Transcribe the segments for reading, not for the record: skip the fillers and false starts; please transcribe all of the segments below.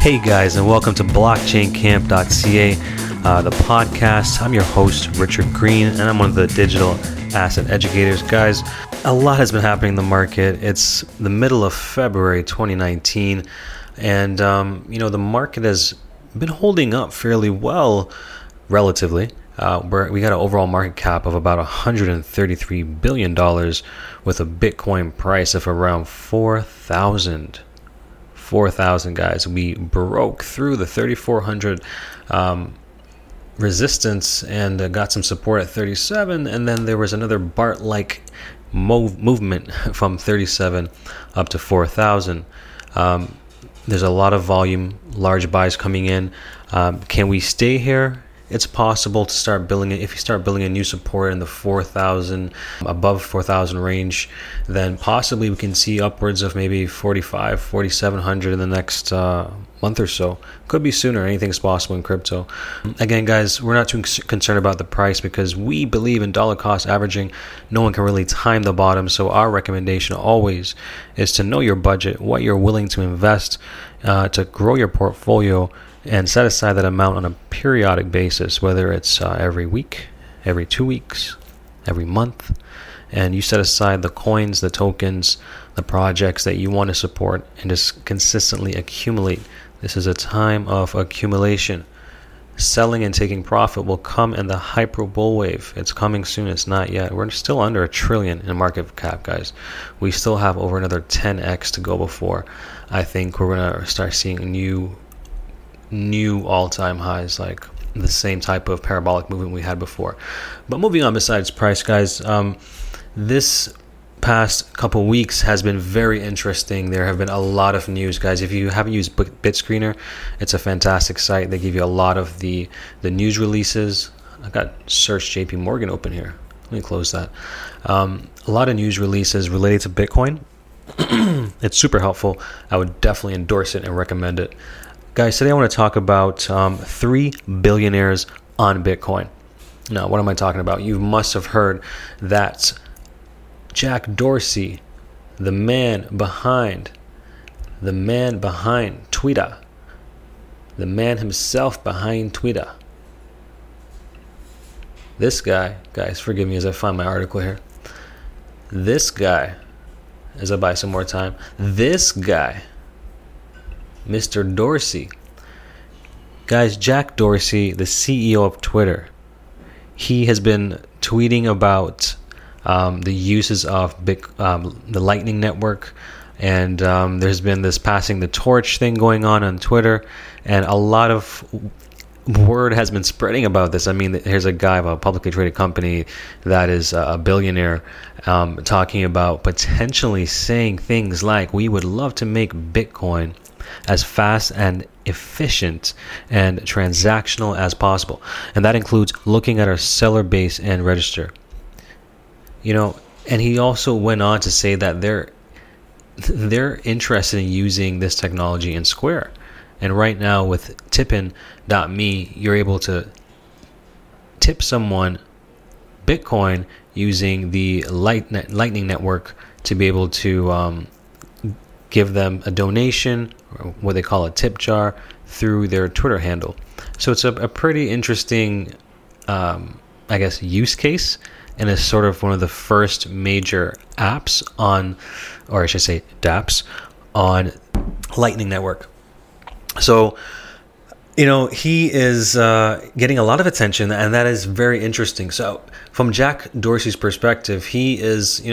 Hey guys, and welcome to BlockchainCamp.ca, the podcast. I'm your host, Richard Green, and I'm one of the digital asset educators. Guys, a lot has been happening in the market. It's the middle of February 2019, and the market has been holding up fairly well, relatively. We got an overall market cap of about $133 billion with a Bitcoin price of around $4,000. 4,000, guys. We broke through the 3,400 resistance and got some support at 37, and then there was another BART-like movement from 37 up to 4,000. There's a lot of volume, large buys coming in. Can we stay here? It's possible to start building it. If you start building a new support in the 4,000, above 4,000 range, then possibly we can see upwards of maybe 45, 4,700 in the next month or so. Could be sooner. Anything's possible in crypto. Again, guys, we're not too concerned about the price because we believe in dollar cost averaging. No one can really time the bottom. So our recommendation always is to know your budget, what you're willing to invest to grow your portfolio, and set aside that amount on a periodic basis, whether it's every week, every 2 weeks, every month, and you set aside the coins, the tokens, the projects that you want to support, and just consistently accumulate. This is a time of accumulation. Selling and taking profit will come in the hyper bull wave. It's coming soon. It's not yet. We're still under $1 trillion in market cap, guys. We still have over another 10x to go before I think we're going to start seeing new all-time highs, like the same type of parabolic movement we had before. But moving on, besides price, guys, this past couple weeks has been very interesting. There have been a lot of news, guys. If you haven't used BitScreener, it's a fantastic site. They give you a lot of the news releases. I got search JP Morgan open here. Let me close that. A lot of news releases related to Bitcoin. It's super helpful. I would definitely endorse it and recommend it. Guys, today I want to talk about 3 billionaires on Bitcoin. Now, what am I talking about? You must have heard that Jack Dorsey, the man behind Twitter, the man himself behind Twitter. This guy, guys, forgive me as I find my article here. This guy, as I buy some more time, this guy, Mr. Dorsey. Guys, Jack Dorsey, the CEO of Twitter, he has been tweeting about the uses of the Lightning Network, and there's been this passing the torch thing going on Twitter, and a lot of word has been spreading about this. I mean, here's a guy of a publicly traded company that is a billionaire talking about potentially saying things like, we would love to make Bitcoin as fast and efficient and transactional as possible. And that includes looking at our seller base and register. And he also went on to say that they're interested in using this technology in Square. And right now with tippin.me, you're able to tip someone Bitcoin using the Lightning Network to be able to give them a donation, or what they call a tip jar, through their Twitter handle. So it's a pretty interesting, use case, and it's sort of one of the first major apps dApps on Lightning Network. So, he is getting a lot of attention, and that is very interesting. So from Jack Dorsey's perspective, he is,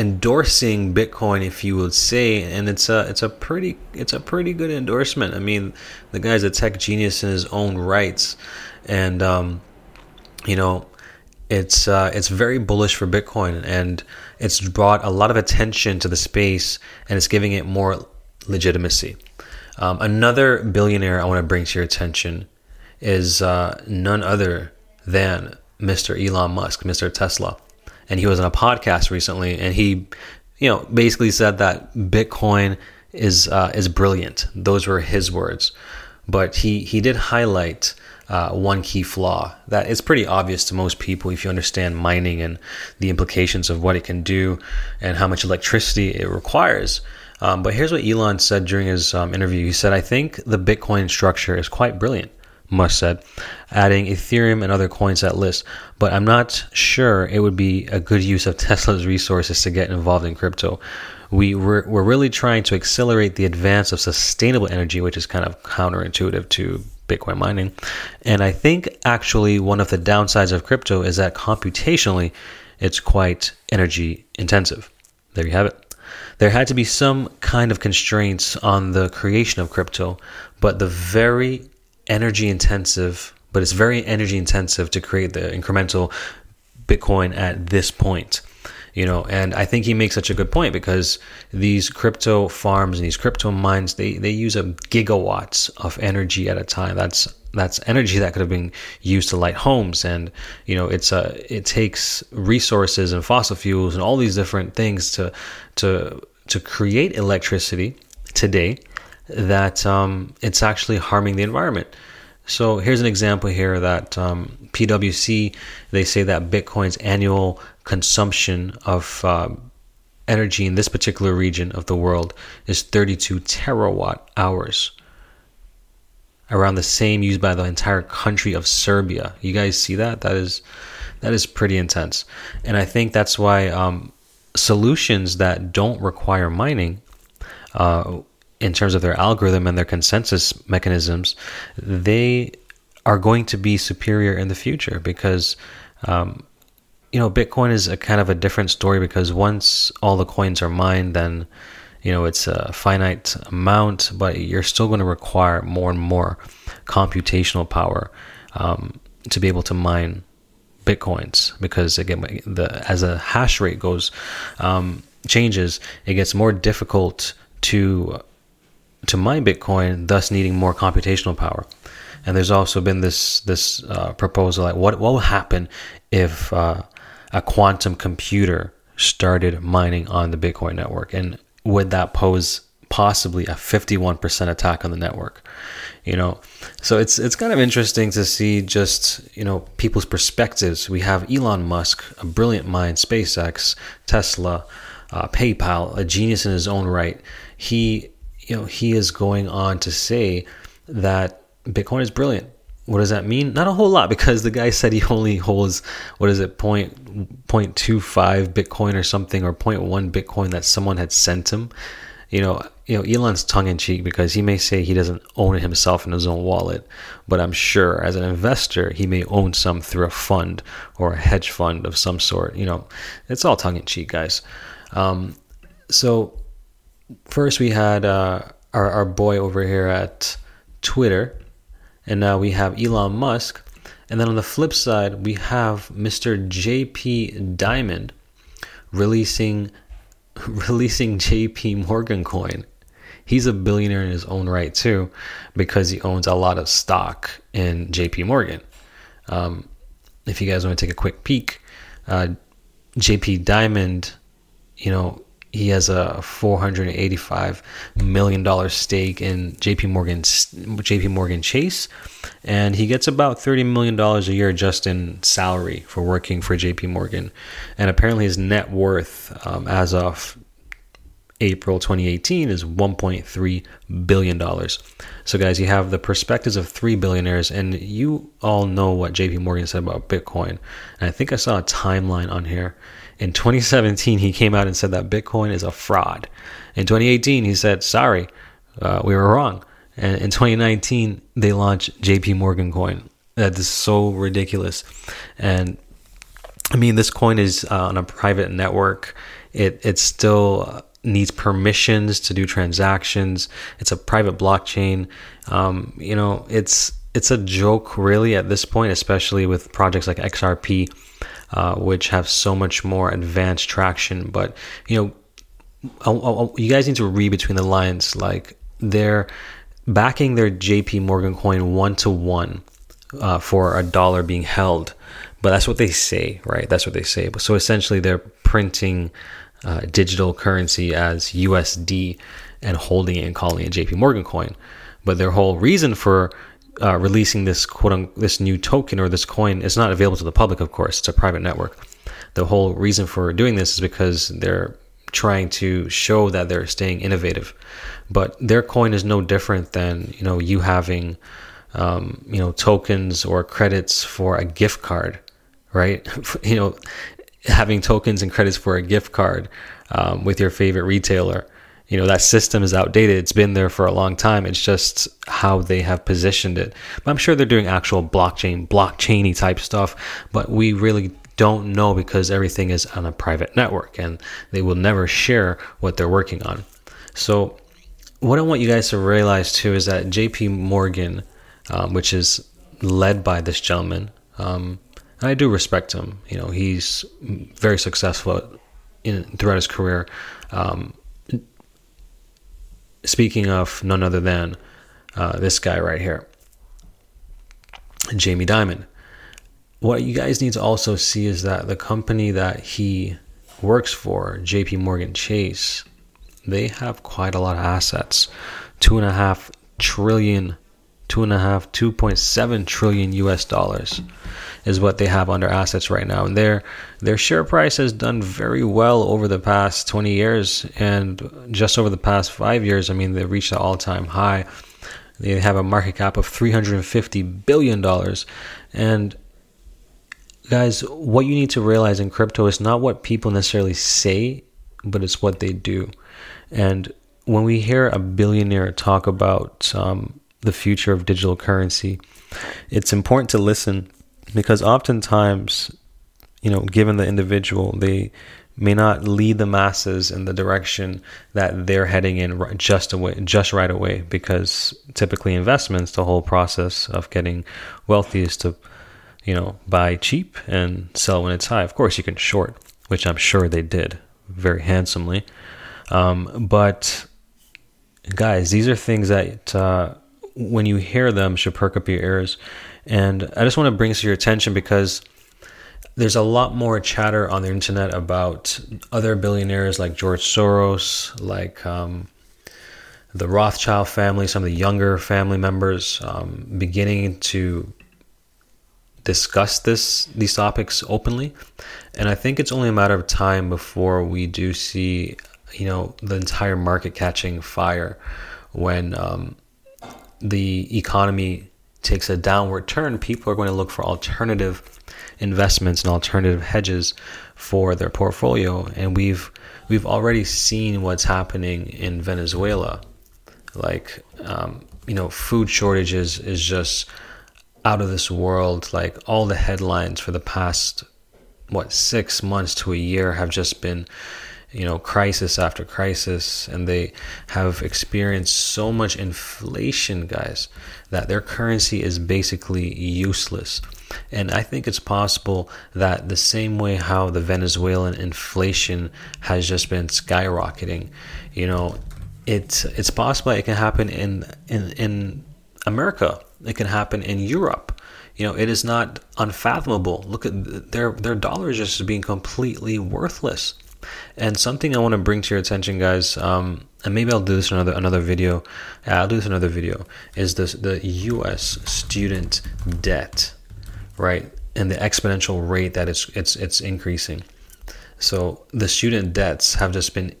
endorsing Bitcoin, if you would say, and it's a pretty good endorsement. I mean, the guy's a tech genius in his own rights, and it's very bullish for Bitcoin, and it's brought a lot of attention to the space, and it's giving it more legitimacy. Another billionaire I want to bring to your attention is none other than Mr. Elon Musk, Mr. Tesla. And he was on a podcast recently, and he, basically said that Bitcoin is brilliant. Those were his words, but he did highlight one key flaw that is pretty obvious to most people if you understand mining and the implications of what it can do and how much electricity it requires. But here's what Elon said during his interview. He said, "I think the Bitcoin structure is quite brilliant," Musk said, "adding Ethereum and other coins that list, but I'm not sure it would be a good use of Tesla's resources to get involved in crypto. We're really trying to accelerate the advance of sustainable energy, which is kind of counterintuitive to Bitcoin mining. And I think actually one of the downsides of crypto is that computationally, it's quite energy intensive." There you have it. There had to be some kind of constraints on the creation of crypto, but it's very energy intensive to create the incremental Bitcoin at this point, and I think he makes such a good point because these crypto farms and these crypto mines, they use gigawatts of energy at a time. That's energy that could have been used to light homes, and it takes resources and fossil fuels and all these different things to create electricity today that it's actually harming the environment. So here's an example here that PwC, they say that Bitcoin's annual consumption of energy in this particular region of the world is 32 terawatt hours, around the same used by the entire country of Serbia. You guys see that? That is pretty intense. And I think that's why solutions that don't require mining, in terms of their algorithm and their consensus mechanisms, they are going to be superior in the future because, Bitcoin is a kind of a different story because once all the coins are mined, then, it's a finite amount, but you're still going to require more and more computational power to be able to mine Bitcoins because, again, as a hash rate changes, it gets more difficult to mine Bitcoin, thus needing more computational power. And there's also been this proposal like what will happen if a quantum computer started mining on the Bitcoin network, and would that pose possibly a 51% attack on the network? So it's kind of interesting to see just people's perspectives. We have Elon Musk, a brilliant mind, SpaceX, Tesla, PayPal, a genius in his own right. He is going on to say that Bitcoin is brilliant. What does that mean? Not a whole lot, because the guy said he only holds, 0.25 Bitcoin or something, or 0.1 Bitcoin that someone had sent him. Elon's tongue in cheek because he may say he doesn't own it himself in his own wallet, but I'm sure as an investor, he may own some through a fund or a hedge fund of some sort. It's all tongue in cheek, guys. So first we had our boy over here at Twitter, and now we have Elon Musk. And then on the flip side, we have Mr. JP Diamond releasing JP Morgan Coin. He's a billionaire in his own right too, because he owns a lot of stock in JP Morgan. If you guys want to take a quick peek, JP Diamond, he has a $485 million stake in JP Morgan Chase, and he gets about $30 million a year just in salary for working for JP Morgan. And apparently his net worth as of April 2018 is $1.3 billion. So guys, you have the perspectives of three billionaires, and you all know what JP Morgan said about Bitcoin. And I think I saw a timeline on here. In 2017, he came out and said that Bitcoin is a fraud. In 2018, he said, sorry, we were wrong. And in 2019, they launched JP Morgan Coin. That is so ridiculous. And I mean, this coin is on a private network. It still needs permissions to do transactions. It's a private blockchain. It's a joke really at this point, especially with projects like XRP, which have so much more advanced traction. But, you guys need to read between the lines. Like, they're backing their JP Morgan coin 1-to-1 for $1 being held. But that's what they say, right? That's what they say. So essentially, they're printing digital currency as USD and holding it and calling it JP Morgan coin. But their whole reason for releasing this this new token or this coin is not available to the public, of course. It's a private network. The whole reason for doing this is because they're trying to show that they're staying innovative. But their coin is no different than, you know, you having, you know, tokens or credits for a gift card, right? You know, having tokens and credits for a gift card with your favorite retailer. You know, that system is outdated. It's been there for a long time. It's just how they have positioned it. But I'm sure they're doing actual blockchain-y type stuff, but we really don't know because everything is on a private network and they will never share what they're working on. So what I want you guys to realize too is that JP Morgan, which is led by this gentleman, I do respect him. You know, he's very successful throughout his career. Speaking of none other than this guy right here, Jamie Dimon. What you guys need to also see is that the company that he works for, JP Morgan Chase, they have quite a lot of assets, $2.7 trillion US dollars is what they have under assets right now. And their share price has done very well over the past 20 years. And just over the past 5 years, I mean, they've reached an all-time high. They have a market cap of $350 billion. And guys, what you need to realize in crypto is not what people necessarily say, but it's what they do. And when we hear a billionaire talk about the future of digital currency, it's important to listen, because oftentimes, you know, given the individual, they may not lead the masses in the direction that they're heading in just right away, because typically investments, the whole process of getting wealthy is to, you know, buy cheap and sell when it's high. Of course, you can short, which I'm sure they did very handsomely. But guys, these are things that, when you hear them, should perk up your ears. And I just want to bring this to your attention because there's a lot more chatter on the internet about other billionaires like George Soros, like the Rothschild family, some of the younger family members beginning to discuss these topics openly. And I think it's only a matter of time before we do see, you know, the entire market catching fire when the economy takes a downward turn. People are going to look for alternative investments and alternative hedges for their portfolio. And we've already seen what's happening in Venezuela. Like, you know, food shortages is just out of this world. Like, all the headlines for the past, 6 months to a year have just been, you know, crisis after crisis, and they have experienced so much inflation, guys, that their currency is basically useless. And I think it's possible that the same way how the Venezuelan inflation has just been skyrocketing, you know, it's possible it can happen in America. It can happen in Europe. You know, it is not unfathomable. Look at their dollar is just being completely worthless. And something I want to bring to your attention, guys, and maybe I'll do this in another video. Is this the U.S. student debt, right? And the exponential rate that it's increasing. So the student debts have just been,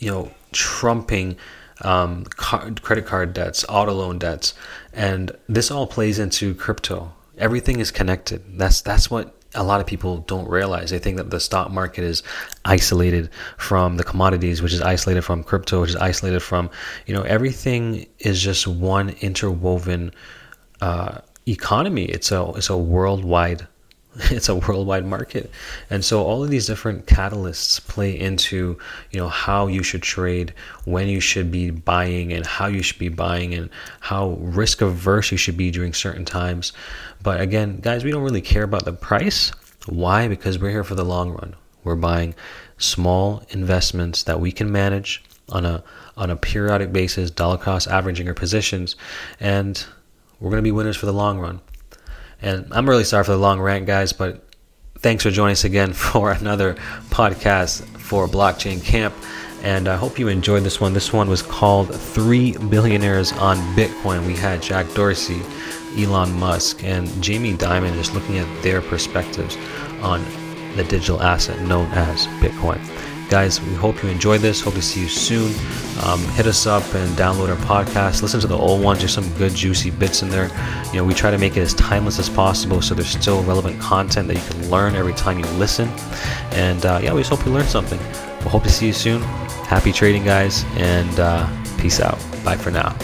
you know, trumping credit card debts, auto loan debts, and this all plays into crypto. Everything is connected. That's what a lot of people don't realize. They think that the stock market is isolated from the commodities, which is isolated from crypto, which is isolated from, you know, everything is just one interwoven economy. It's a worldwide market. And so all of these different catalysts play into, you know, how you should trade, when you should be buying and how you should be buying, and how risk averse you should be during certain times. But again, guys, we don't really care about the price. Why? Because we're here for the long run. We're buying small investments that we can manage on a periodic basis, dollar cost averaging our positions, and we're going to be winners for the long run. And I'm really sorry for the long rant, guys, but thanks for joining us again for another podcast for Blockchain Camp. and I hope you enjoyed this one. This one was called 3 Billionaires on Bitcoin. We had Jack Dorsey, Elon Musk, and Jamie Dimon just looking at their perspectives on the digital asset known as Bitcoin. Guys, we hope you enjoyed this. Hope to see you soon. Hit us up and download our podcast. Listen to the old ones. There's some good juicy bits in there. You know, we try to make it as timeless as possible, so there's still relevant content that you can learn every time you listen. And we just hope you learned something. We'll hope to see you soon. Happy trading, guys, and peace out. Bye for now.